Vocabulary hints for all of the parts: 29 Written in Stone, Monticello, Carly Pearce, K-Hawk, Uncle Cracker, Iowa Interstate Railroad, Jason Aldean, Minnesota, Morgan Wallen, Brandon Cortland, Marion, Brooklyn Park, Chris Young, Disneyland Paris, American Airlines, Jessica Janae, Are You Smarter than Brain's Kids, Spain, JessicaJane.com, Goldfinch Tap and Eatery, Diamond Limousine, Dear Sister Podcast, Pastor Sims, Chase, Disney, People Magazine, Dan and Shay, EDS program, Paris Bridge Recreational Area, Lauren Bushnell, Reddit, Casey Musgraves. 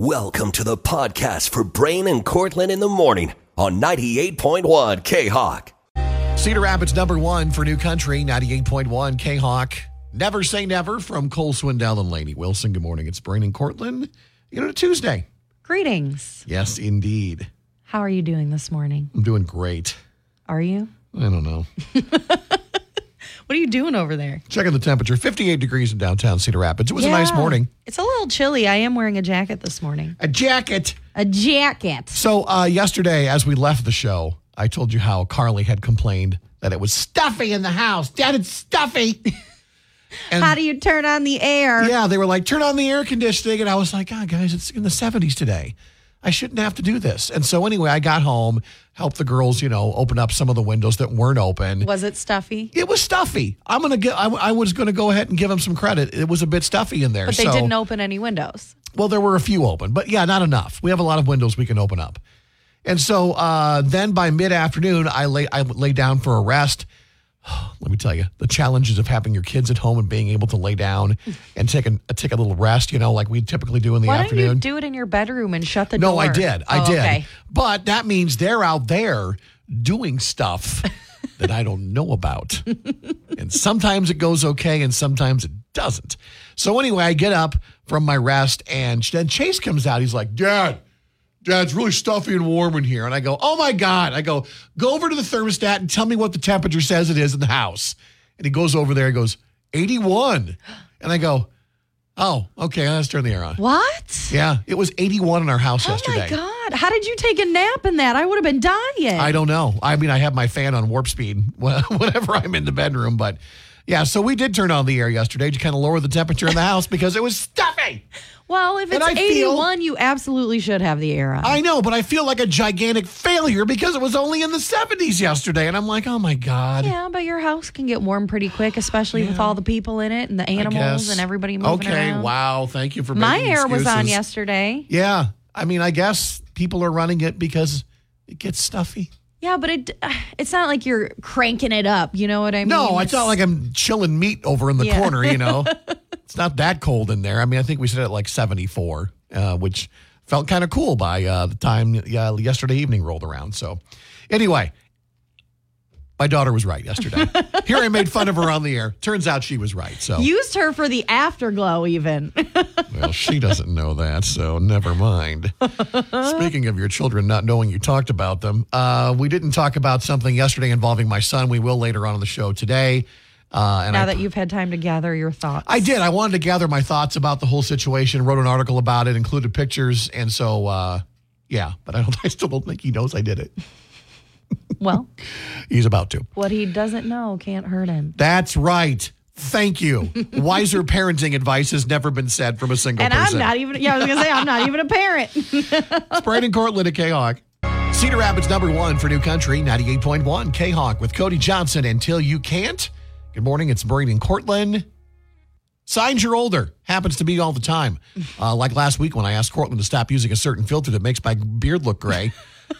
Welcome to the podcast for Brain and Cortland in the morning on 98.1 K-Hawk. Cedar Rapids number one for New Country, 98.1 K-Hawk. Never say never from Cole Swindell and Laney Wilson. Good morning. It's Brandon Cortland. You know, Tuesday. Greetings. Yes, indeed. How are you doing this morning? I'm doing great. Are you? I don't know. What are you doing over there? Checking the temperature. 58 degrees in downtown Cedar Rapids. It was a nice morning. It's a little chilly. I am wearing a jacket this morning. A jacket. A jacket. So yesterday, as we left the show, I told you how Carly had complained that it was stuffy in the house. Dad, it's stuffy. And how do you turn on the air? Yeah, they were like, turn on the air conditioning. And I was like, God, guys, it's in the 70s today. I shouldn't have to do this. And so anyway, I got home, helped the girls, you know, open up some of the windows that weren't open. Was it stuffy? It was stuffy. I was going to go ahead and give them some credit. It was a bit stuffy in there. But they didn't open any windows. Well, there were a few open, but yeah, not enough. We have a lot of windows we can open up. And so then by mid-afternoon, I lay down for a rest. Let me tell you, the challenges of having your kids at home and being able to lay down and take a little rest, you know, like we typically do in the afternoon. Why don't you do it in your bedroom and shut the door? No, I did. I did. Okay. But that means they're out there doing stuff that I don't know about. And sometimes it goes okay and sometimes it doesn't. So anyway, I get up from my rest and then Chase comes out. He's like, Dad, it's really stuffy and warm in here. And I go, oh, my God. I go, go over to the thermostat and tell me what the temperature says it is in the house. And he goes over there and goes, 81. And I go, oh, okay, let's turn the air on. What? Yeah, it was 81 in our house yesterday. Oh, my God. How did you take a nap in that? I would have been dying. I don't know. I mean, I have my fan on warp speed whenever I'm in the bedroom. But, yeah, so we did turn on the air yesterday to kind of lower the temperature in the house because it was stuffy. Well, if it's 81, you absolutely should have the air on. I know, but I feel like a gigantic failure because it was only in the 70s yesterday. And I'm like, oh, my God. Yeah, but your house can get warm pretty quick, especially with all the people in it and the animals and everybody moving around. Okay, wow. Thank you for making excuses. My air was on yesterday. Yeah. I mean, I guess people are running it because it gets stuffy. Yeah, but it's not like you're cranking it up. You know what I mean? No, it's not like I'm chilling meat over in the corner, you know? It's not that cold in there. I mean, I think we said it like 74, which felt kind of cool by the time yesterday evening rolled around. So anyway, my daughter was right yesterday. Here I made fun of her on the air. Turns out she was right. So used her for the afterglow even. Well, she doesn't know that, so never mind. Speaking of your children not knowing you talked about them, we didn't talk about something yesterday involving my son. We will later on the show today. Now that you've had time to gather your thoughts. I did. I wanted to gather my thoughts about the whole situation, wrote an article about it, included pictures. And so, but I still don't think he knows I did it. Well, he's about to. What he doesn't know can't hurt him. That's right. Thank you. Wiser parenting advice has never been said from a single person. And I'm not even, I was going to say, I'm not even a parent. It's Brandon Cortland at K-Hawk. Cedar Rapids number one for New Country, 98.1 K-Hawk with Cody Johnson until you can't. Good morning. It's Brandon Cortland. Signs you're older. Happens to me all the time. Like last week when I asked Cortland to stop using a certain filter that makes my beard look gray.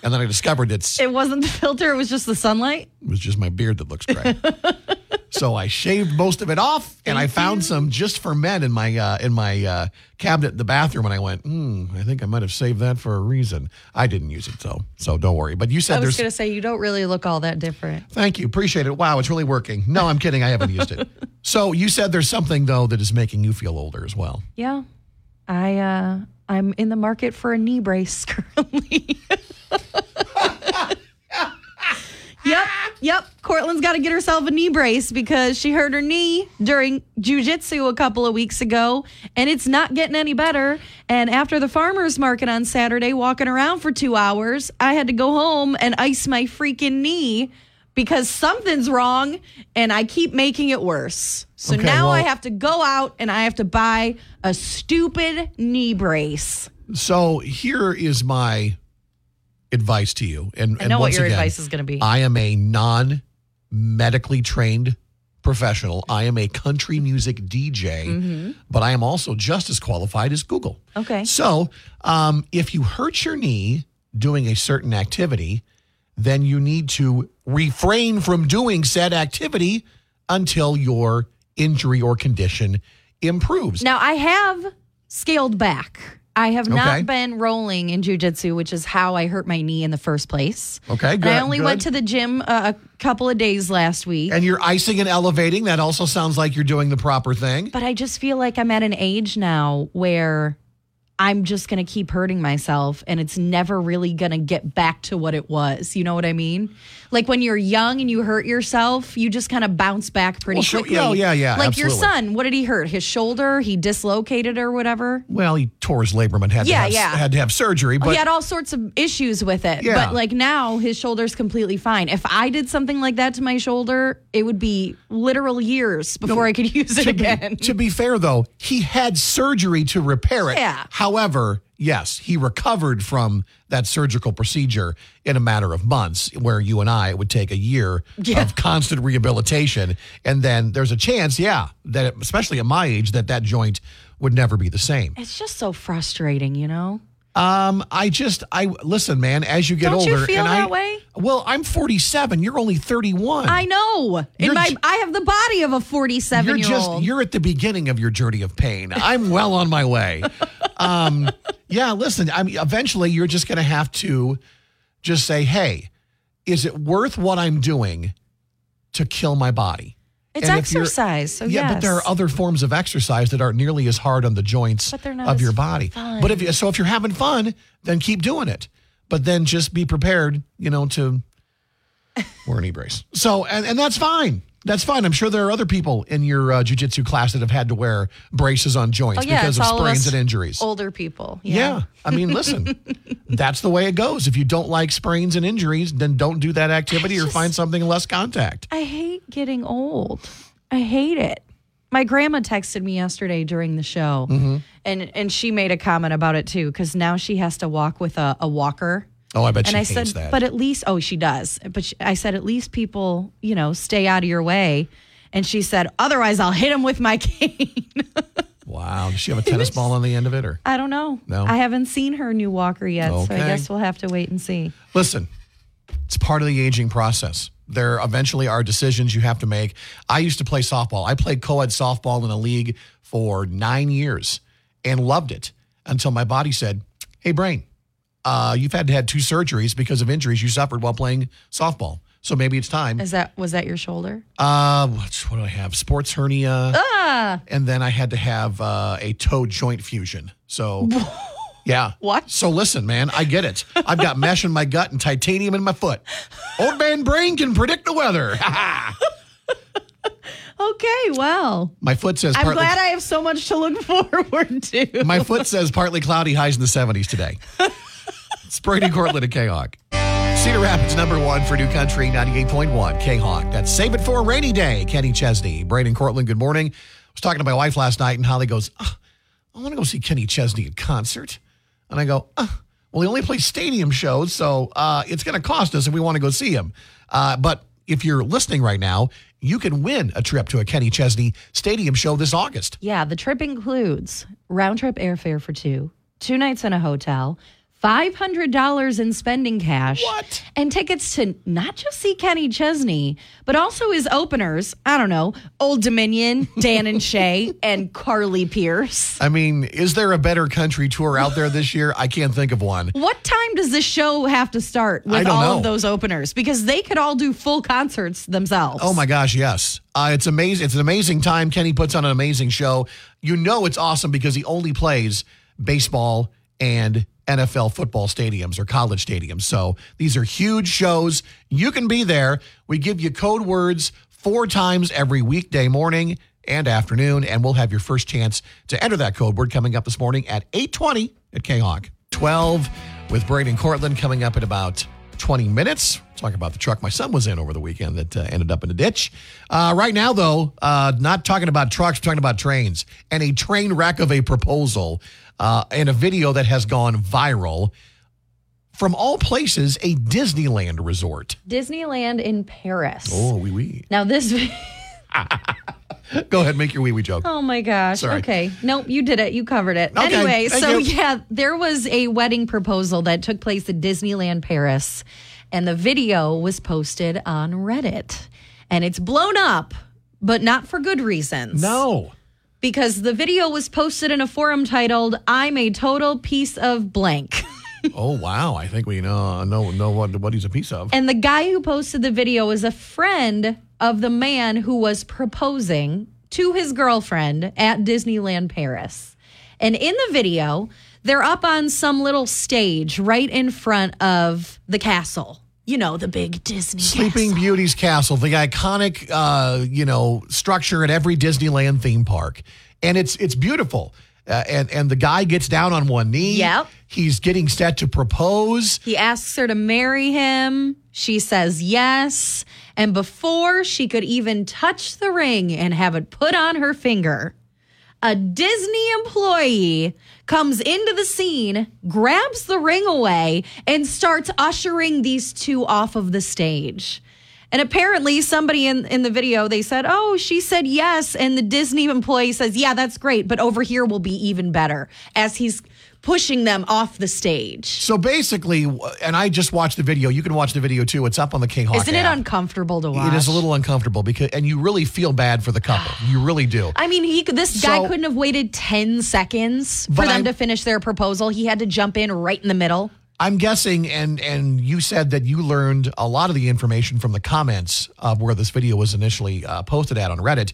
And then I discovered it wasn't the filter. It was just the sunlight. It was just my beard that looks gray. So I shaved most of it off, and I found some just for men in my cabinet in the bathroom. And I went, I think I might have saved that for a reason. I didn't use it though, so don't worry. But you said I was going to say you don't really look all that different. Thank you, appreciate it. Wow, it's really working. No, I'm kidding. I haven't used it. So you said there's something though that is making you feel older as well. Yeah, I'm in the market for a knee brace currently. Yep. Cortland's got to get herself a knee brace because she hurt her knee during jiu-jitsu a couple of weeks ago, and it's not getting any better. And after the farmer's market on Saturday, walking around for 2 hours, I had to go home and ice my freaking knee because something's wrong, and I keep making it worse. So I have to go out and I have to buy a stupid knee brace. So here is my advice to you. And I know what your advice is going to be. I am a non-medically trained professional. I am a country music DJ, but I am also just as qualified as Google. Okay. So if you hurt your knee doing a certain activity, then you need to refrain from doing said activity until your injury or condition improves. Now, I have scaled back. I have not been rolling in jiu-jitsu, which is how I hurt my knee in the first place. Okay, good. And I only went to the gym a couple of days last week. And you're icing and elevating. That also sounds like you're doing the proper thing. But I just feel like I'm at an age now where I'm just going to keep hurting myself, and it's never really going to get back to what it was. You know what I mean? Like when you're young and you hurt yourself, you just kind of bounce back pretty quickly. Sure. Yeah. Like your son, what did he hurt? His shoulder? He dislocated or whatever? Well, he tore his labrum and had to have surgery. But he had all sorts of issues with it. Yeah. But like now, his shoulder's completely fine. If I did something like that to my shoulder, it would be literal years before I could use it again. To be fair, though, he had surgery to repair it. Yeah. However, yes, he recovered from that surgical procedure in a matter of months, where you and I, it would take a year of constant rehabilitation. And then there's a chance, that it, especially at my age, that joint would never be the same. It's just so frustrating, you know? Listen, man, as you get older. Don't you feel that way? Well, I'm 47. You're only 31. I know. I have the body of a 47-year-old. You're at the beginning of your journey of pain. I'm well on my way. Listen, I mean, eventually you're just going to have to just say, hey, is it worth what I'm doing to kill my body? It's exercise. But there are other forms of exercise that aren't nearly as hard on the joints of your body. Fun. But if you're having fun, then keep doing it. But then just be prepared, to wear an e-brace. So, and that's fine. That's fine. I'm sure there are other people in your jiu-jitsu class that have had to wear braces on joints because of sprains and injuries. Older people. Yeah. I mean, listen, that's the way it goes. If you don't like sprains and injuries, then don't do that activity or find something less contact. I hate getting old. I hate it. My grandma texted me yesterday during the show, and she made a comment about it, too, because now she has to walk with a walker. Oh, I bet she hates that. But at least, she does. But I said, at least people, stay out of your way. And she said, otherwise, I'll hit him with my cane. Wow. Does she have a tennis ball on the end of it? Or I don't know. No, I haven't seen her new walker yet. Okay. So I guess we'll have to wait and see. Listen, it's part of the aging process. There eventually are decisions you have to make. I used to play softball. I played co-ed softball in a league for 9 years and loved it until my body said, hey, Brain. You've had to have 2 surgeries because of injuries you suffered while playing softball. So maybe it's time. Was that your shoulder? What do I have? Sports hernia. And then I had to have a toe joint fusion. So, yeah. What? So listen, man, I get it. I've got mesh in my gut and titanium in my foot. Old man Brain can predict the weather. Okay, well. My foot says partly. I'm glad I have so much to look forward to. My foot says partly cloudy, highs in the 70s today. It's Brandon Cortland and K-Hawk. Cedar Rapids, #1 for New Country, 98.1. K-Hawk. That's Save It for a Rainy Day. Kenny Chesney. Brandon Cortland, good morning. I was talking to my wife last night, and Holly goes, I want to go see Kenny Chesney in concert. And I go, well, he only plays stadium shows, so it's going to cost us if we want to go see him. But if you're listening right now, you can win a trip to a Kenny Chesney stadium show this August. Yeah, the trip includes round-trip airfare for 2 nights in a hotel, $500 in spending cash. What? And tickets to not just see Kenny Chesney, but also his openers. I don't know, Old Dominion, Dan and Shay, and Carly Pearce. I mean, is there a better country tour out there this year? I can't think of one. What time does this show have to start with all of those openers? Because they could all do full concerts themselves. Oh my gosh, yes. It's amazing. It's an amazing time. Kenny puts on an amazing show. It's awesome because he only plays baseball and NFL football stadiums or college stadiums. So these are huge shows. You can be there. We give you code words 4 times every weekday morning and afternoon, and we'll have your first chance to enter that code word coming up this morning at 8:20 at K-Hawk. 12 with Brandon Cortland coming up in about 20 minutes. Talk about the truck my son was in over the weekend that ended up in a ditch. Right now, though, not talking about trucks, we're talking about trains and a train wreck of a proposal and a video that has gone viral from all places, a Disneyland resort. Disneyland in Paris. Oh, wee wee. Now this... Go ahead, make your wee-wee joke. Oh, my gosh. Sorry. Okay. Nope, you did it. You covered it. Okay, anyway, there was a wedding proposal that took place at Disneyland Paris, and the video was posted on Reddit. And it's blown up, but not for good reasons. No. because the video was posted in a forum titled, "I'm a total piece of blank." Oh, wow. I think we know what he's a piece of. And the guy who posted the video was a friend of the man who was proposing to his girlfriend at Disneyland Paris. And in the video, they're up on some little stage right in front of the castle. You know, the big Disney Sleeping castle. Beauty's castle, the iconic, structure at every Disneyland theme park. And it's beautiful. And the guy gets down on one knee. Yep. He's getting set to propose. He asks her to marry him. She says yes. And before she could even touch the ring and have it put on her finger, a Disney employee comes into the scene, grabs the ring away, and starts ushering these two off of the stage. And apparently somebody in the video, they said, oh, she said yes. And the Disney employee says, yeah, that's great, but over here will be even better, as he's pushing them off the stage. So basically, and I just watched the video. You can watch the video too. It's up on the K-Hawk app. Isn't it uncomfortable to watch? It is a little uncomfortable, because, and you really feel bad for the couple. You really do. I mean, this guy couldn't have waited 10 seconds for them to finish their proposal. He had to jump in right in the middle. I'm guessing, and you said that you learned a lot of the information from the comments of where this video was initially posted at on Reddit,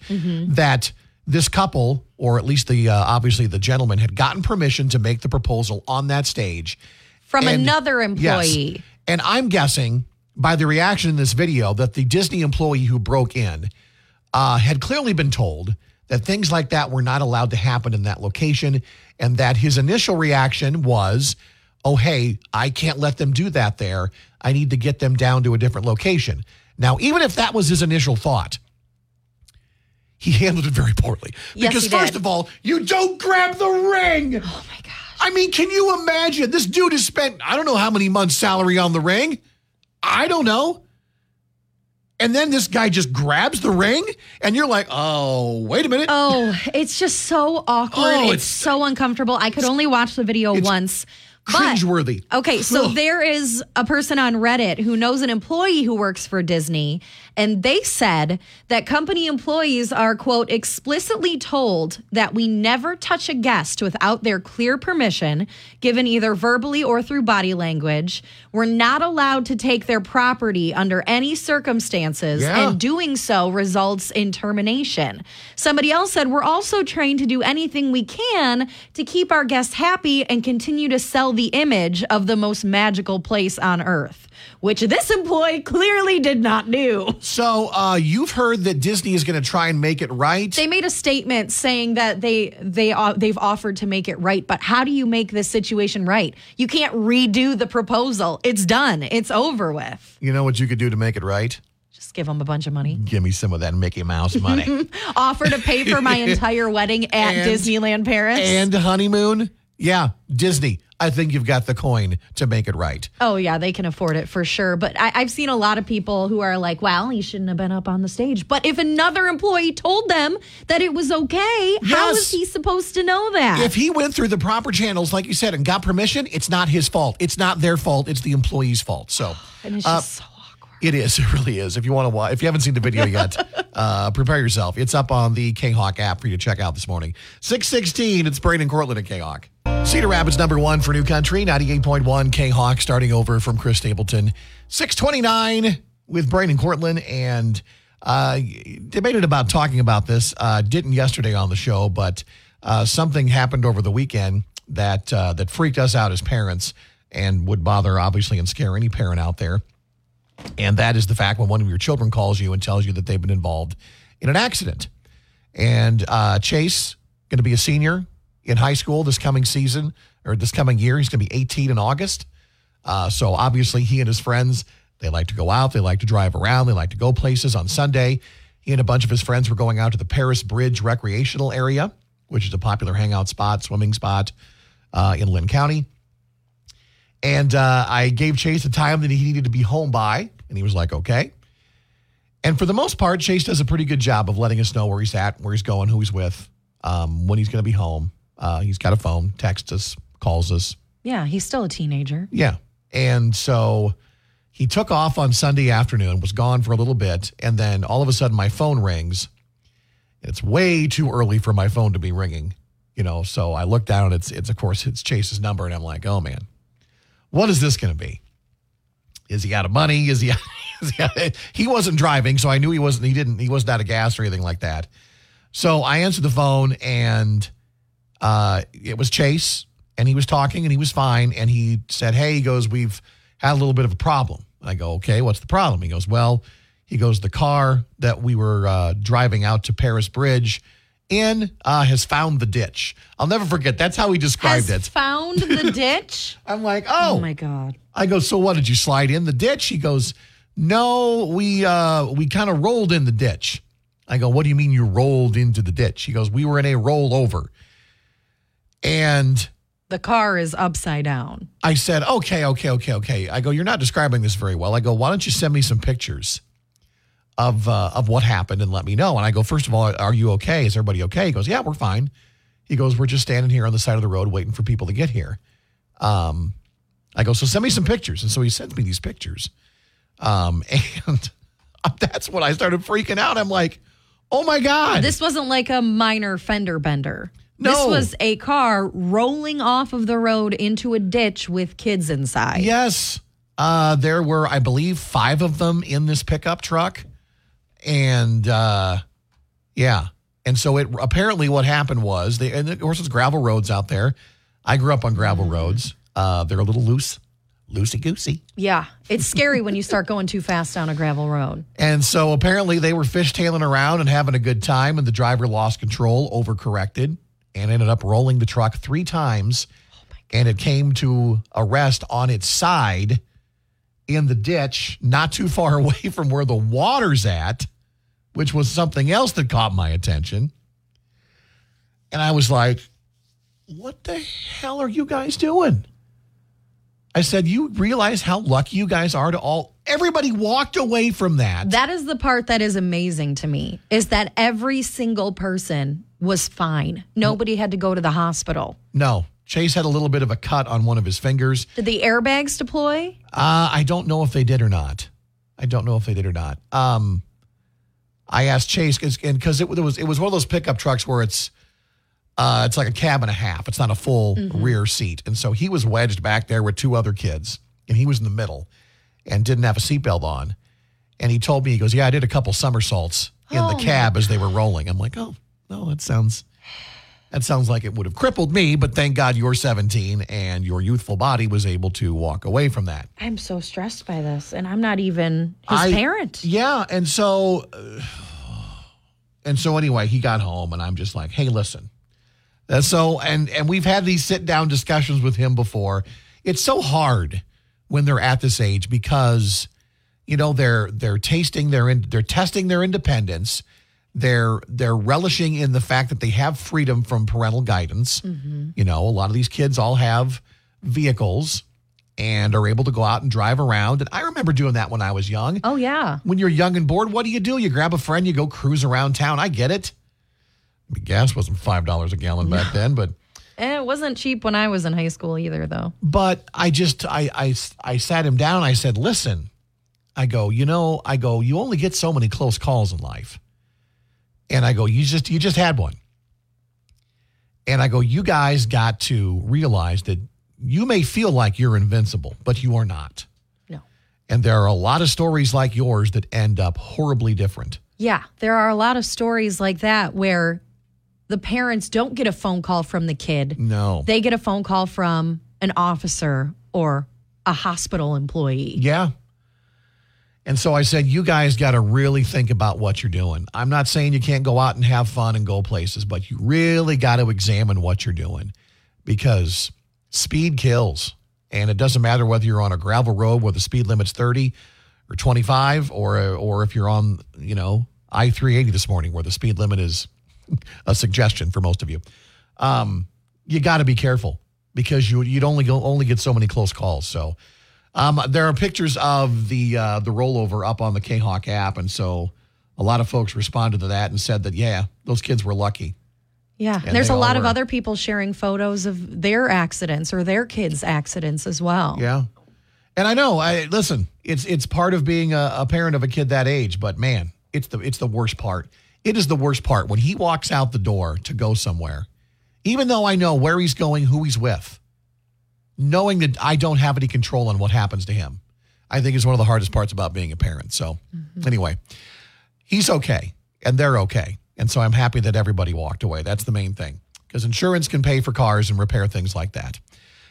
that this couple, or at least obviously the gentleman, had gotten permission to make the proposal on that stage. From another employee. Yes, and I'm guessing by the reaction in this video that the Disney employee who broke in had clearly been told that things like that were not allowed to happen in that location, and that his initial reaction was, oh, hey, I can't let them do that there. I need to get them down to a different location. Now, even if that was his initial thought, he handled it very poorly. Because first of all, you don't grab the ring. Oh, my gosh. I mean, can you imagine? This dude has spent I don't know how many months' salary on the ring. I don't know. And then this guy just grabs the ring, and you're like, oh, wait a minute. Oh, it's just so awkward. Oh, it's so uncomfortable. I could only watch the video once. Cringeworthy. Okay, so there is a person on Reddit who knows an employee who works for Disney, and they said that company employees are, quote, explicitly told that we never touch a guest without their clear permission, given either verbally or through body language. We're not allowed to take their property under any circumstances, and doing so results in termination. Somebody else said, we're also trained to do anything we can to keep our guests happy and continue to sell the image of the most magical place on earth, which this employee clearly did not do. So you've heard that Disney is going to try and make it right. They made a statement saying that they've offered to make it right, but how do you make this situation right? You can't redo the proposal. It's done. It's over with. You know what you could do to make it right? Just give them a bunch of money. Give me some of that Mickey Mouse money. Offer to pay for my entire wedding at Disneyland Paris. And honeymoon. Yeah, Disney. I think you've got the coin to make it right. Oh, yeah, they can afford it for sure. But I've seen a lot of people who are like, well, you shouldn't have been up on the stage. But if another employee told them that it was okay, how is he supposed to know that? If he went through the proper channels, like you said, and got permission, it's not his fault. It's not their fault. It's the employee's fault. So, and it's just so awkward. It is. It really is. If you want to watch, if you haven't seen the video yet, prepare yourself. It's up on the K-Hawk app for you to check out this morning. 6:16, it's Brandon Cortland at K-Hawk. Cedar Rapids number one for New Country, 98.1 K-Hawk, starting over from Chris Stapleton. 6:29 with Brandon Cortland, and debated about talking about this. Didn't yesterday on the show, but something happened over the weekend that freaked us out as parents and would bother, obviously, and scare any parent out there. And that is the fact when one of your children calls you and tells you that they've been involved in an accident. And Chase, going to be a senior in high school this coming season, or this coming year. He's going to be 18 in August. So obviously he and his friends, they like to go out. They like to drive around. They like to go places. On Sunday, he and a bunch of his friends were going out to the Paris Bridge Recreational Area, which is a popular hangout spot, swimming spot in Lynn County. And I gave Chase a time that he needed to be home by, and he was like, okay. And for the most part, Chase does a pretty good job of letting us know where he's at, where he's going, who he's with, when he's going to be home. He's got a phone, texts us, calls us. Yeah, he's still a teenager. Yeah. And so he took off on Sunday afternoon, was gone for a little bit, and then all of a sudden my phone rings, It's way too early for my phone to be ringing, you know. So I look down. It's of course it's Chase's number, and I'm like, oh man, what is this going to be? Is he out of money? He wasn't driving, so I knew he wasn't out of gas or anything like that. So I answered the phone, and it was Chase, and he was talking, and he was fine, and he said, hey, he goes, we've had a little bit of a problem. And I go, okay, what's the problem? He goes, well, the car that we were driving out to Paris Bridge in has found the ditch. I'll never forget. That's how he described it. Has found the ditch? I'm like, oh. Oh, my God. I go, so what, did you slide in the ditch? He goes, no, we kind of rolled in the ditch. I go, what do you mean you rolled into the ditch? He goes, we were in a rollover. And the car is upside down. I said, okay. I go, you're not describing this very well. I go, why don't you send me some pictures of what happened and let me know? And I go, first of all, are you okay? Is everybody okay? He goes, yeah, we're fine. He goes, we're just standing here on the side of the road waiting for people to get here. I go, so send me some pictures. And so he sends me these pictures. And that's when I started freaking out. I'm like, oh my God. This wasn't like a minor fender bender. No. This was a car rolling off of the road into a ditch with kids inside. Yes. There were, I believe, 5 of them in this pickup truck. And yeah. And so it apparently what happened was, and of course, it's gravel roads out there. I grew up on gravel roads. They're a little loosey-goosey. Yeah. It's scary when you start going too fast down a gravel road. And so apparently they were fishtailing around and having a good time, and the driver lost control, overcorrected, and ended up rolling the truck 3 times. Oh my God. And it came to a rest on its side in the ditch, not too far away from where the water's at, which was something else that caught my attention. And I was like, what the hell are you guys doing? I said, you realize how lucky you guys are to everybody walked away from that. That is the part that is amazing to me, is that every single person was fine. Nobody had to go to the hospital. No. Chase had a little bit of a cut on one of his fingers. Did the airbags deploy? I don't know if they did or not. I asked Chase, because it was one of those pickup trucks where it's like a cab and a half. It's not a full rear seat. And so he was wedged back there with 2 other kids, and he was in the middle and didn't have a seatbelt on. And he told me, he goes, yeah, I did a couple somersaults in the cab as they were rolling. I'm like, oh, no, that sounds like it would have crippled me, but thank God you're 17 and your youthful body was able to walk away from that. I'm so stressed by this, and I'm not even his parent. Yeah, and so anyway, he got home, and I'm just like, hey, listen. So we've had these sit-down discussions with him before. It's so hard when they're at this age because, you know, they're testing their independence. They're relishing in the fact that they have freedom from parental guidance. Mm-hmm. You know, a lot of these kids all have vehicles and are able to go out and drive around. And I remember doing that when I was young. Oh, yeah. When you're young and bored, what do? You grab a friend, you go cruise around town. I get it. Gas wasn't $5 a gallon back then, but it wasn't cheap when I was in high school either, though. But I sat him down. I said, listen, I go, you only get so many close calls in life. And I go, you just had one. And I go, you guys got to realize that you may feel like you're invincible, but you are not. No. And there are a lot of stories like yours that end up horribly different. Yeah, there are a lot of stories like that where the parents don't get a phone call from the kid. No. They get a phone call from an officer or a hospital employee. Yeah. And so I said, you guys got to really think about what you're doing. I'm not saying you can't go out and have fun and go places, but you really got to examine what you're doing, because speed kills. And it doesn't matter whether you're on a gravel road where the speed limit's 30 or 25 or if you're on, you know, I-380 this morning where the speed limit is a suggestion for most of you. You got to be careful because you'd only get so many close calls. So there are pictures of the rollover up on the K-Hawk app. And so a lot of folks responded to that and said that, yeah, those kids were lucky. Yeah. And there's a lot of other people sharing photos of their accidents or their kids' accidents as well. Yeah. And I know, listen, it's part of being a parent of a kid that age, but man, it's the worst part. It is the worst part. When he walks out the door to go somewhere, even though I know where he's going, who he's with, knowing that I don't have any control on what happens to him, I think is one of the hardest parts about being a parent. So anyway, he's okay and they're okay. And so I'm happy that everybody walked away. That's the main thing, because insurance can pay for cars and repair things like that.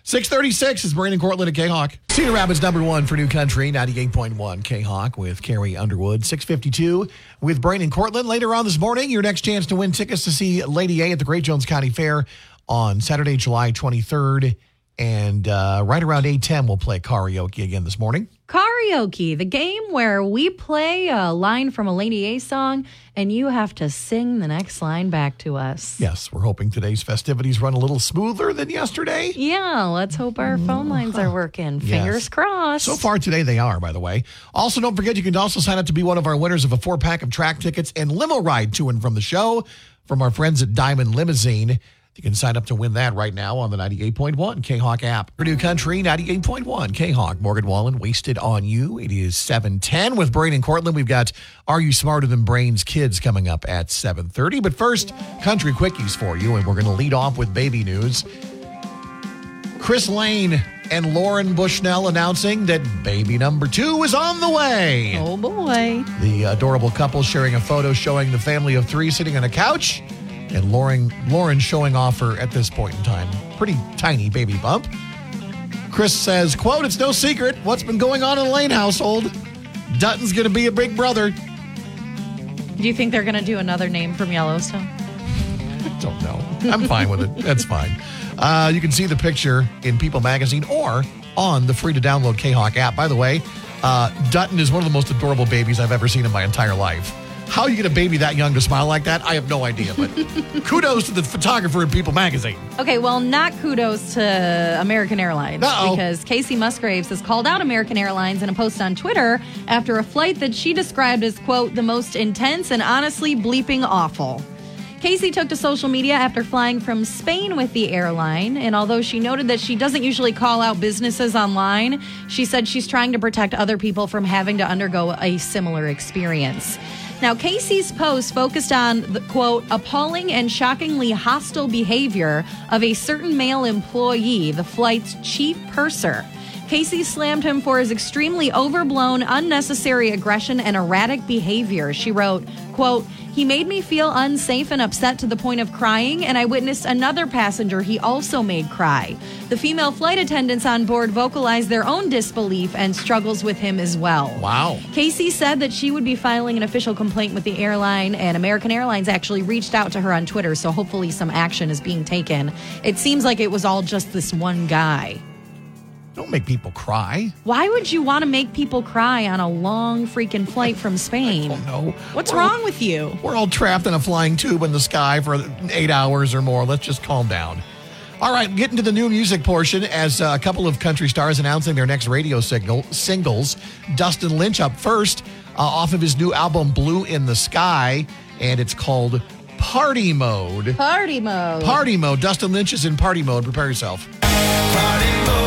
636 is Brandon Cortland at K-Hawk. Cedar Rapids number one for New Country, 98.1 K-Hawk with Carrie Underwood. 652 with Brandon Cortland. Later on this morning, your next chance to win tickets to see Lady A at the Great Jones County Fair on Saturday, July 23rd. And right around 8:10, we'll play karaoke again this morning. Karaoke, the game where we play a line from a Lady A song, and you have to sing the next line back to us. Yes, we're hoping today's festivities run a little smoother than yesterday. Yeah, let's hope our phone lines are working. Fingers crossed. So far today they are, by the way. Also, don't forget you can also sign up to be one of our winners of a 4-pack of track tickets and limo ride to and from the show from our friends at Diamond Limousine. You can sign up to win that right now on the 98.1 K-Hawk app. Purdue Country, 98.1 K-Hawk. Morgan Wallen, Wasted on You. It is 7:10 with Brain and Cortland. We've got Are You Smarter Than Brain's Kids coming up at 7:30. But first, country quickies for you, and we're going to lead off with baby news. Chris Lane and Lauren Bushnell announcing that baby number 2 is on the way. Oh, boy. The adorable couple sharing a photo showing the family of 3 sitting on a couch. And Lauren showing off her, at this point in time, pretty tiny baby bump. Chris says, quote, "It's no secret what's been going on in the Lane household. Dutton's going to be a big brother." Do you think they're going to do another name from Yellowstone? I don't know. I'm fine with it. That's fine. You can see the picture in People Magazine or on the free-to-download K-Hawk app. By the way, Dutton is one of the most adorable babies I've ever seen in my entire life. How you get a baby that young to smile like that? I have no idea, but kudos to the photographer in People Magazine. Okay, well, not kudos to American Airlines. Uh-oh. Because Casey Musgraves has called out American Airlines in a post on Twitter after a flight that she described as, quote, the most intense and honestly bleeping awful. Casey took to social media after flying from Spain with the airline, and although she noted that she doesn't usually call out businesses online, she said she's trying to protect other people from having to undergo a similar experience. Now, Casey's post focused on the, quote, appalling and shockingly hostile behavior of a certain male employee, the flight's chief purser. Casey slammed him for his extremely overblown, unnecessary aggression and erratic behavior. She wrote, quote, "He made me feel unsafe and upset to the point of crying, and I witnessed another passenger he also made cry. The female flight attendants on board vocalized their own disbelief and struggles with him as well." Wow. Casey said that she would be filing an official complaint with the airline, and American Airlines actually reached out to her on Twitter, so hopefully some action is being taken. It seems like it was all just this one guy. Don't make people cry. Why would you want to make people cry on a long freaking flight from Spain? I don't know. What's wrong with you? We're all trapped in a flying tube in the sky for 8 hours or more. Let's just calm down. All right, getting to the new music portion as a couple of country stars announcing their next radio singles. Dustin Lynch up first off of his new album, Blue in the Sky, and it's called Party Mode. Party Mode. Party Mode. Dustin Lynch is in Party Mode. Prepare yourself. Party Mode.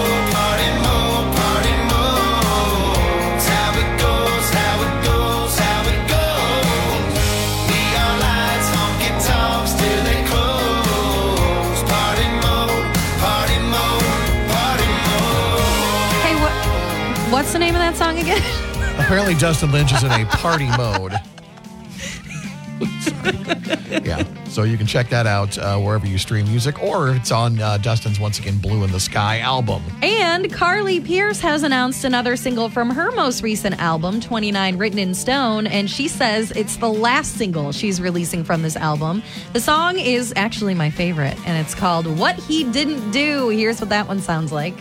What's the name of that song again? Apparently, Dustin Lynch is in a party mode. Sorry. Yeah, so you can check that out wherever you stream music, or it's on Dustin's, once again, Blue in the Sky album. And Carly Pearce has announced another single from her most recent album, 29 Written in Stone, and she says it's the last single she's releasing from this album. The song is actually my favorite, and it's called What He Didn't Do. Here's what that one sounds like.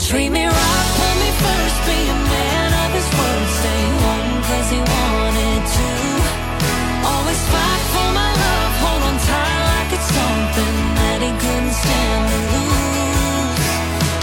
Treat me right. First be a man of his word, stay home cause he wanted to. Always fight for my love, hold on tight like it's something that he couldn't stand to lose.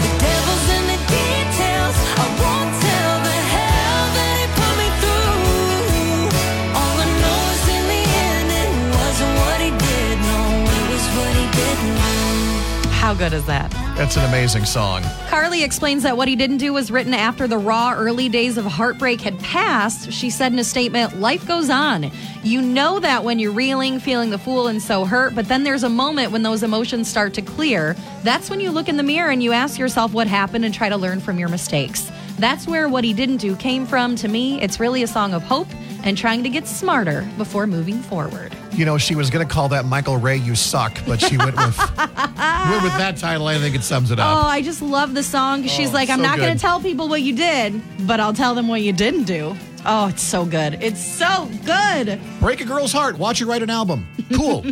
The devil's in the details, I won't tell the hell that he put me through. All I know is in the end it wasn't what he did, no, it was what he didn't do. How good is that? That's an amazing song. Carly explains that What He Didn't Do was written after the raw early days of heartbreak had passed. She said in a statement, "Life goes on. You know that when you're reeling, feeling the fool and so hurt, but then there's a moment when those emotions start to clear. That's when you look in the mirror and you ask yourself what happened and try to learn from your mistakes. That's where What He Didn't Do came from. To me, it's really a song of hope and trying to get smarter before moving forward." You know, she was going to call that Michael Ray, You Suck, but she went with that title. I think it sums it up. Oh, I just love the song. She's like, I'm not going to tell people what you did, but I'll tell them what you didn't do. Oh, it's so good. It's so good. Break a girl's heart. Watch her write an album. Cool.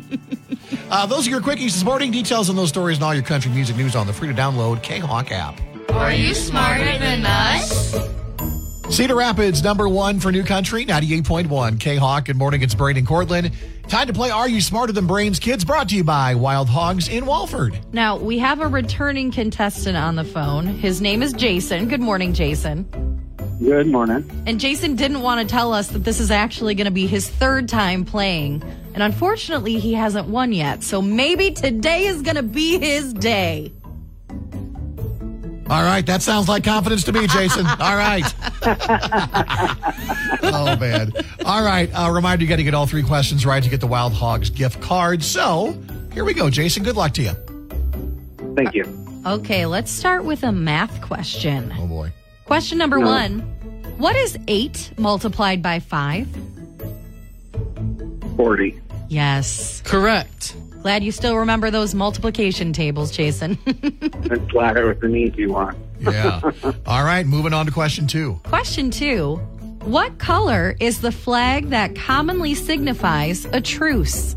Those are your quickies this morning. Details on those stories and all your country music news on the free-to-download K-Hawk app. Are you smarter than us? Cedar Rapids, number one for new country, 98.1. K-Hawk, good morning. It's Brandon Cortland. Time to play Are You Smarter Than Brain's Kids, brought to you by Wild Hogs in Walford. Now, we have a returning contestant on the phone. His name is Jason. Good morning, Jason. Good morning. And Jason didn't want to tell us that this is actually going to be his third time playing. And unfortunately, he hasn't won yet. So maybe today is going to be his day. All right, that sounds like confidence to me, Jason. All right. Oh, man. All right, reminder, you got to get all three questions right to get the Wild Hogs gift card. So here we go, Jason. Good luck to you. Thank you. Okay, let's start with a math question. Oh, boy. Question number one. What is 8 multiplied by 5? 40. Yes. Correct. Glad you still remember those multiplication tables, Jason. I'm glad it was an easy one. Yeah. All right, moving on to question two. Question two. What color is the flag that commonly signifies a truce?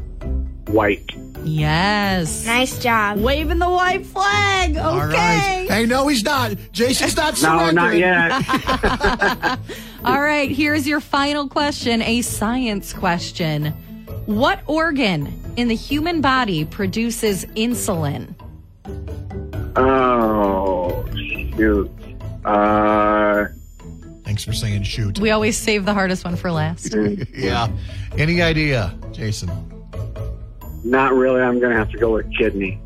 White. Yes. Nice job. Waving the white flag. Okay. All right. Hey, no, he's not. Jason's not surrendering. No, not yet. All right, here's your final question, a science question. What organ in the human body produces insulin? Oh, shoot. Thanks for saying shoot. We always save the hardest one for last. Yeah. Any idea, Jason? Not really. I'm going to have to go with kidney.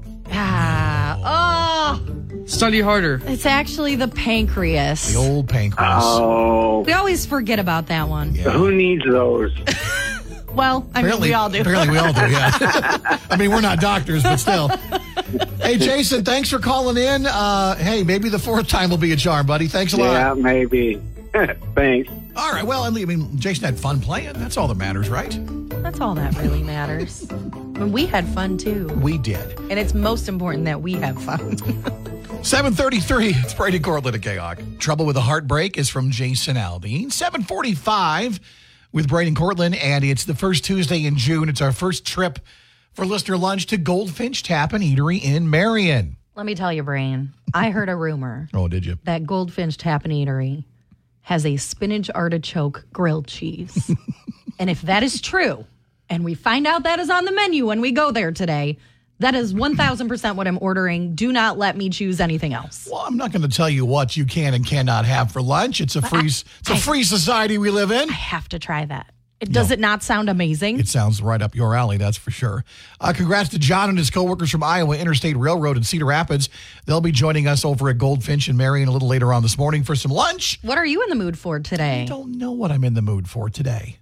Study harder. It's actually the pancreas. The old pancreas. Oh. We always forget about that one. Yeah. So who needs those? Well, I mean, we all do. Apparently, we all do, yeah. I mean, we're not doctors, but still. Hey, Jason, thanks for calling in. Hey, maybe the fourth time will be a charm, buddy. Thanks a lot. Yeah, maybe. Thanks. All right. Well, I mean, Jason had fun playing. That's all that matters, right? That's all that really matters. And we had fun, too. We did. And it's most important that we have fun. 7:33, it's Brady Cortland at K-Hawk. Trouble with a Heartbreak is from Jason Aldean. 7:45. With Brandon Cortland, and it's the first Tuesday in June. It's our first trip for listener lunch to Goldfinch Tap and Eatery in Marion. Let me tell you, Brain, I heard a rumor. Oh, did you? That Goldfinch Tap and Eatery has a spinach artichoke grilled cheese. And if that is true, and we find out that is on the menu when we go there today, that is 1,000% what I'm ordering. Do not let me choose anything else. Well, I'm not going to tell you what you can and cannot have for lunch. It's a free society we live in. I have to try that. Does it not sound amazing? It sounds right up your alley, that's for sure. Congrats to John and his coworkers from Iowa Interstate Railroad in Cedar Rapids. They'll be joining us over at Goldfinch and Marion a little later on this morning for some lunch. What are you in the mood for today? I don't know what I'm in the mood for today.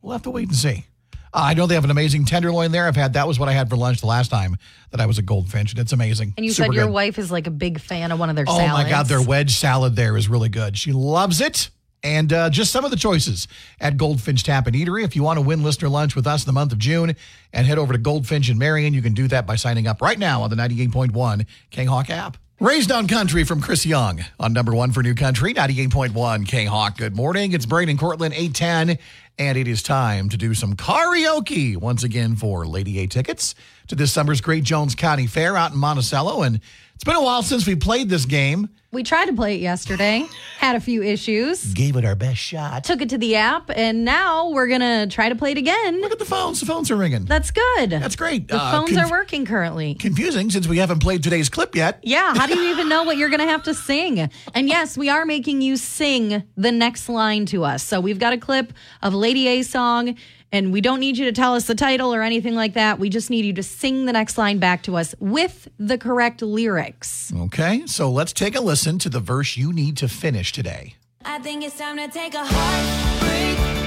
We'll have to wait and see. I know they have an amazing tenderloin there. That was what I had for lunch the last time that I was at Goldfinch, and it's amazing. And you said your wife is like a big fan of one of their salads. Oh, my God, their wedge salad there is really good. She loves it. And just some of the choices at Goldfinch Tap and Eatery. If you want to win listener lunch with us in the month of June and head over to Goldfinch and Marion, you can do that by signing up right now on the 98.1 K-Hawk app. Raised on Country from Chris Young on number one for new country, 98.1 K-Hawk. Good morning. It's Brandon Cortland, 8:10, and it is time to do some karaoke once again for Lady A tickets to this summer's Great Jones County Fair out in Monticello. And it's been a while since we played this game. We tried to play it yesterday, had a few issues. Gave it our best shot. Took it to the app, and now we're going to try to play it again. Look at the phones. The phones are ringing. That's good. That's great. The phones are working currently. Confusing since we haven't played today's clip yet. Yeah, how do you even know what you're going to have to sing? And yes, we are making you sing the next line to us. So we've got a clip of Lady A's song, And we don't need you to tell us the title or anything like that. We just need you to sing the next line back to us with the correct lyrics. Okay, so let's take a listen to the verse you need to finish today. I think it's time to take a heartbreak.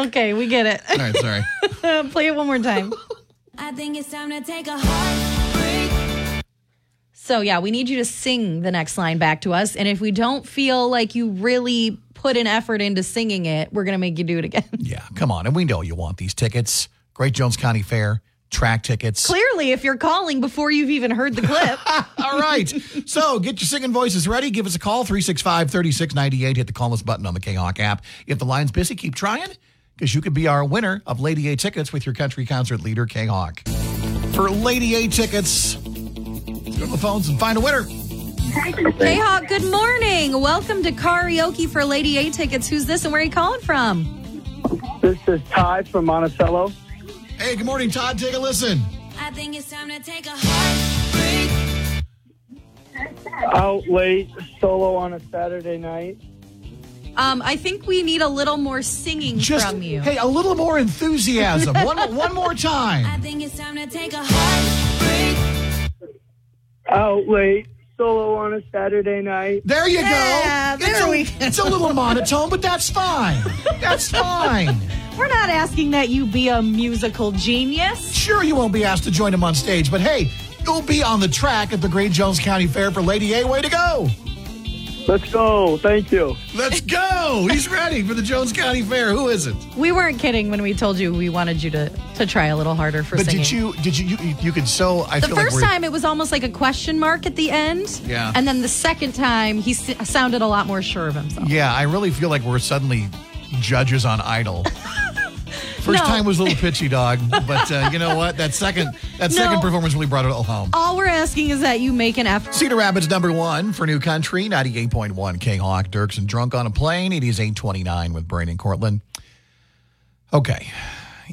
Okay, we get it. All right, sorry. Play it one more time. I think it's time to take a heartbreak. So, yeah, we need you to sing the next line back to us. And if we don't feel like you really put an effort into singing it, we're going to make you do it again. Yeah, come on. And we know you want these tickets. Great Jones County Fair. Track tickets. Clearly, if you're calling before you've even heard the clip. All right. So get your singing voices ready. Give us a call, 365-3698. Hit the call us button on the K-Hawk app. If the line's busy, keep trying, because you could be our winner of Lady A tickets with your country concert leader, K-Hawk. For Lady A tickets, go to the phones and find a winner. K-Hawk, good morning. Welcome to Karaoke for Lady A tickets. Who's this and where are you calling from? This is Ty from Monticello. Hey, good morning, Todd. Take a listen. I think it's time to take a heartbreak. Out late, solo on a Saturday night. I think we need a little more singing from you. Hey, a little more enthusiasm. one more time. I think it's time to take a heartbreak. Out late, solo on a Saturday night. There you go. It's a little monotone, but that's fine. That's fine. We're not asking that you be a musical genius. Sure, you won't be asked to join him on stage, but hey, you'll be on the track at the Great Jones County Fair for Lady A. Way to go. Let's go. Thank you. Let's go. He's ready for the Jones County Fair. Who isn't? We weren't kidding when we told you we wanted you to try a little harder for singing. But did you could so, I feel like the first time it was almost like a question mark at the end. Yeah. And then the second time he sounded a lot more sure of himself. Yeah, I really feel like we're suddenly judges on Idol. First time was a little pitchy, dog, but you know what? That second performance really brought it all home. All we're asking is that you make an effort. Cedar Rapids number one for New Country, 98.1 K-Hawk, Dirksen Drunk on a Plane. It is 8:29 with Brandon Cortland. Okay,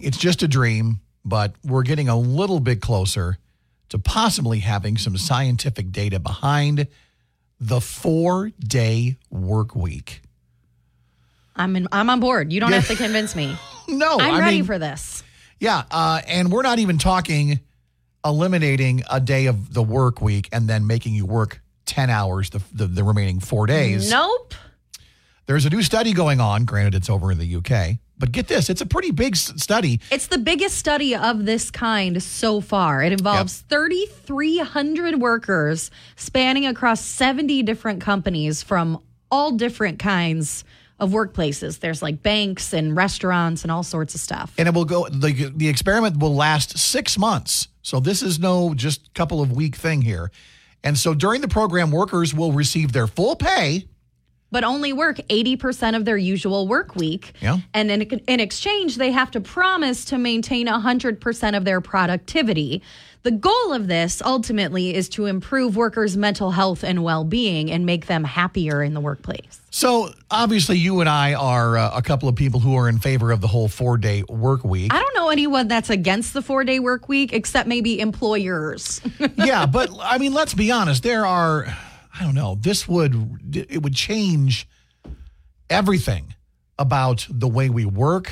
it's just a dream, but we're getting a little bit closer to possibly having some scientific data behind the 4-day work week. I'm on board. You don't have to convince me. No, I'm ready for this. Yeah, and we're not even talking eliminating a day of the work week and then making you work 10 hours the remaining 4 days. Nope. There's a new study going on. Granted, it's over in the UK. But get this, it's a pretty big study. It's the biggest study of this kind so far. It involves 3,300 workers spanning across 70 different companies from all different kinds of workplaces. There's like banks and restaurants and all sorts of stuff. And it will go, the experiment will last 6 months. So this is no just couple of week thing here. And so during the program, workers will receive their full pay, but only work 80% of their usual work week. Yeah. And in exchange, they have to promise to maintain 100% of their productivity. The goal of this ultimately is to improve workers' mental health and well-being and make them happier in the workplace. So obviously you and I are a couple of people who are in favor of the whole 4-day work week. I don't know anyone that's against the 4-day work week except maybe employers. Yeah, but I mean, let's be honest. There are... I don't know. It would change everything about the way we work,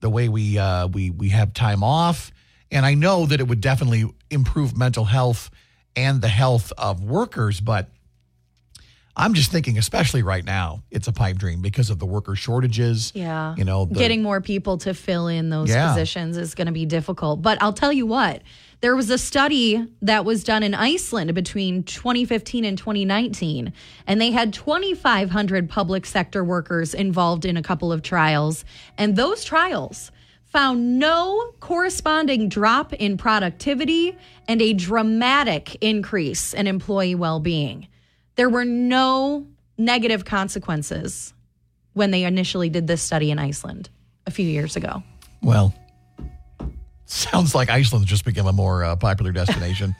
the way we have time off, and I know that it would definitely improve mental health and the health of workers. But I'm just thinking, especially right now, it's a pipe dream because of the worker shortages. Yeah, you know, getting more people to fill in those positions is going to be difficult. But I'll tell you what. There was a study that was done in Iceland between 2015 and 2019, and they had 2,500 public sector workers involved in a couple of trials, and those trials found no corresponding drop in productivity and a dramatic increase in employee well-being. There were no negative consequences when they initially did this study in Iceland a few years ago. Well... sounds like Iceland's just become a more popular destination.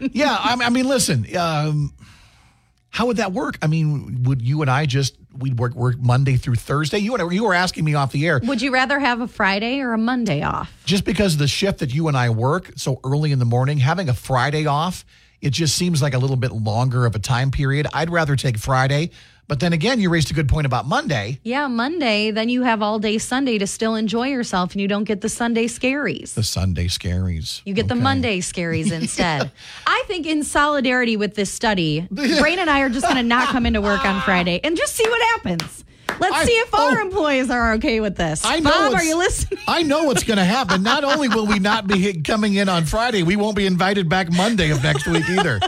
Yeah, I mean, listen, how would that work? I mean, would you and I we'd work Monday through Thursday? You were asking me off the air. Would you rather have a Friday or a Monday off? Just because of the shift that you and I work so early in the morning, having a Friday off It just seems like a little bit longer of a time period. I'd rather take Friday. But then again, you raised a good point about Monday. Yeah, Monday. Then you have all day Sunday to still enjoy yourself, and you don't get the Sunday scaries. The Sunday scaries. You get the Monday scaries instead. Yeah. I think in solidarity with this study, Brain and I are just going to not come into work on Friday and just see what happens. Let's see if our employees are okay with this. Bob, are you listening? I know what's going to happen. Not only will we not be coming in on Friday, we won't be invited back Monday of next week either.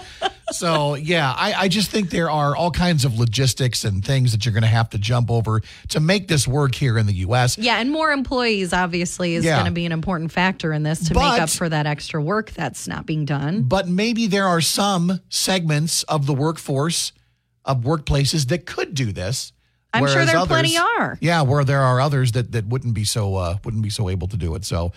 So, yeah, I just think there are all kinds of logistics and things that you're going to have to jump over to make this work here in the U.S. Yeah, and more employees, obviously, is going to be an important factor in this to make up for that extra work that's not being done. But maybe there are some segments of the workforce, of workplaces that could do this. I'm sure there plenty are. Yeah, where there are others that wouldn't be so able to do it. So,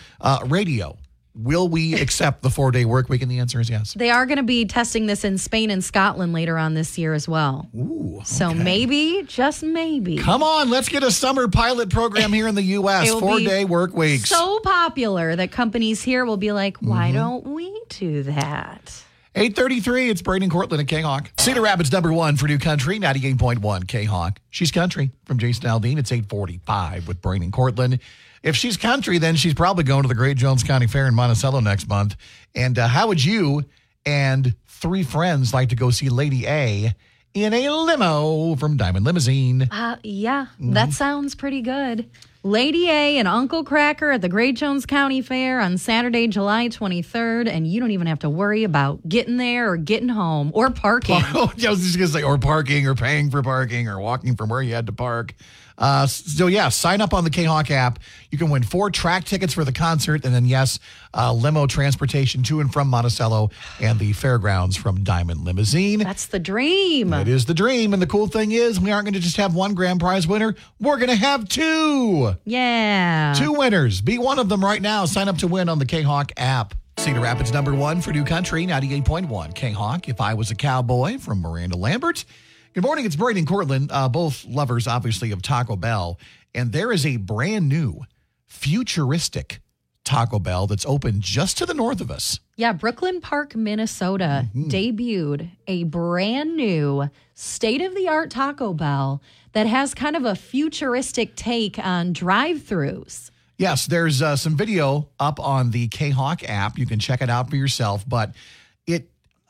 radio. Will we accept the 4-day work week? And the answer is yes. They are going to be testing this in Spain and Scotland later on this year as well. Ooh. Okay. So maybe, just maybe. Come on, let's get a summer pilot program here in the U.S. 4-day work weeks. So popular that companies here will be like, why don't we do that? 8:33, it's Brandon Cortland and K-Hawk. Cedar Rapids, number one for New Country, 98.1 K-Hawk. She's country from Jason Aldean. It's 8:45 with Brandon Cortland. If she's country, then she's probably going to the Great Jones County Fair in Monticello next month. And how would you and three friends like to go see Lady A in a limo from Diamond Limousine? That sounds pretty good. Lady A and Uncle Cracker at the Great Jones County Fair on Saturday, July 23rd, and you don't even have to worry about getting there or getting home or parking. Oh, I was just going to say, or parking or paying for parking or walking from where you had to park. Sign up on the K-Hawk app. You can win 4 track tickets for the concert and then, limo transportation to and from Monticello and the fairgrounds from Diamond Limousine. That's the dream. It is the dream. And the cool thing is we aren't going to just have one grand prize winner. We're going to have 2. Yeah. 2 winners. Be one of them right now. Sign up to win on the K-Hawk app. Cedar Rapids, number one for New Country, 98.1. K-Hawk, If I Was a Cowboy from Miranda Lambert. Good morning, it's Brandon Cortland, both lovers, obviously, of Taco Bell. And there is a brand new, futuristic Taco Bell that's open just to the north of us. Yeah, Brooklyn Park, Minnesota debuted a brand new state-of-the-art Taco Bell that has kind of a futuristic take on drive-thrus. Yes, there's some video up on the K-Hawk app. You can check it out for yourself, but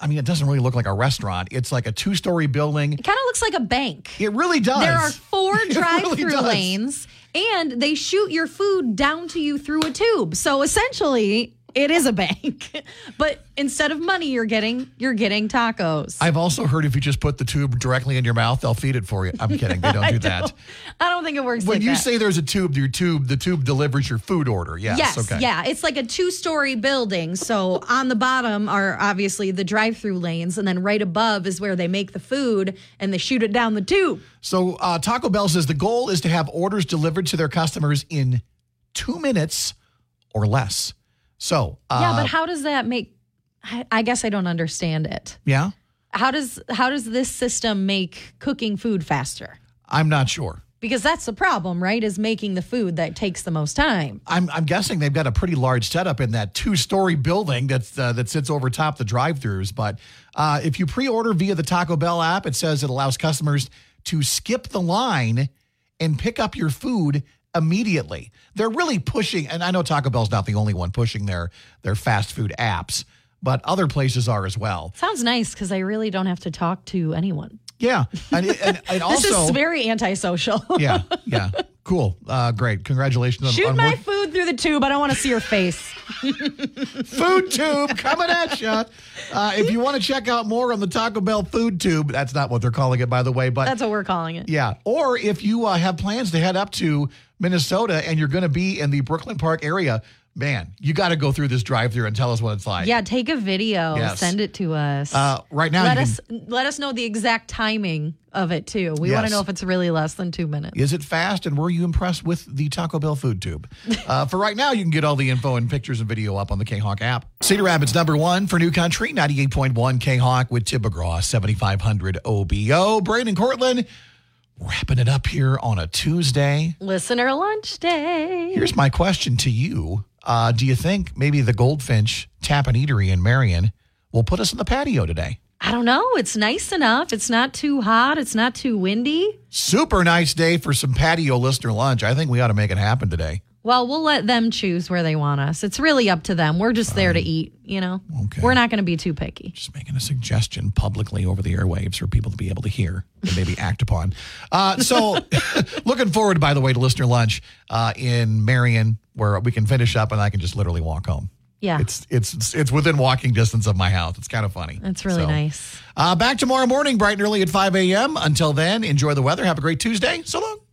it doesn't really look like a restaurant. It's like a 2-story building. It kind of looks like a bank. It really does. There are 4 drive-through lanes, and they shoot your food down to you through a tube. So essentially, it is a bank. But instead of money, you're getting tacos. I've also heard if you just put the tube directly in your mouth, they'll feed it for you. I'm kidding. They don't do that. I don't think it works like that. When you say there's a tube, the tube delivers your food order. Yes. Okay. Yeah. It's like a 2-story building. So on the bottom are obviously the drive-through lanes, and then right above is where they make the food and they shoot it down the tube. So Taco Bell says the goal is to have orders delivered to their customers in 2 minutes or less. So, but how does that make? I guess I don't understand it. Yeah. How does this system make cooking food faster? I'm not sure. Because that's the problem, right? Is making the food that takes the most time. I'm guessing they've got a pretty large setup in that 2-story building that sits over top the drive-thrus. But if you pre-order via the Taco Bell app, it says it allows customers to skip the line and pick up your food immediately. They're really pushing, and I know Taco Bell's not the only one pushing their fast food apps, but other places are as well. Sounds nice because I really don't have to talk to anyone. Yeah. And also, this is very antisocial. Yeah. Cool. Great. Congratulations. Shoot my food through the tube. I don't want to see your face. Food tube coming at you. If you want to check out more on the Taco Bell food tube, that's not what they're calling it, by the way. But that's what we're calling it. Yeah. Or if you have plans to head up to Minnesota and you're going to be in the Brooklyn Park area, man, you got to go through this drive-thru and tell us what it's like. Yeah, take a video. Yes. Send it to us. Right now, let us know the exact timing of it, too. We want to know if it's really less than 2 minutes. Is it fast, and were you impressed with the Taco Bell food tube? For right now, you can get all the info and pictures and video up on the K-Hawk app. Cedar Rapids, number one for New Country, 98.1 K-Hawk with Tim McGraw, 7500 OBO. Brandon Cortland, wrapping it up here on a Tuesday. Listener Lunch Day. Here's my question to you. Do you think maybe the Goldfinch Tap and Eatery in Marion will put us in the patio today? I don't know. It's nice enough. It's not too hot. It's not too windy. Super nice day for some patio listener lunch. I think we ought to make it happen today. Well, we'll let them choose where they want us. It's really up to them. We're just there to eat, you know. Okay. We're not going to be too picky. Just making a suggestion publicly over the airwaves for people to be able to hear and maybe act upon. So looking forward, by the way, to listener lunch in Marion, where we can finish up and I can just literally walk home. Yeah. It's within walking distance of my house. It's kind of funny. That's really nice. Back tomorrow morning, bright and early at 5 a.m. Until then, enjoy the weather. Have a great Tuesday. So long.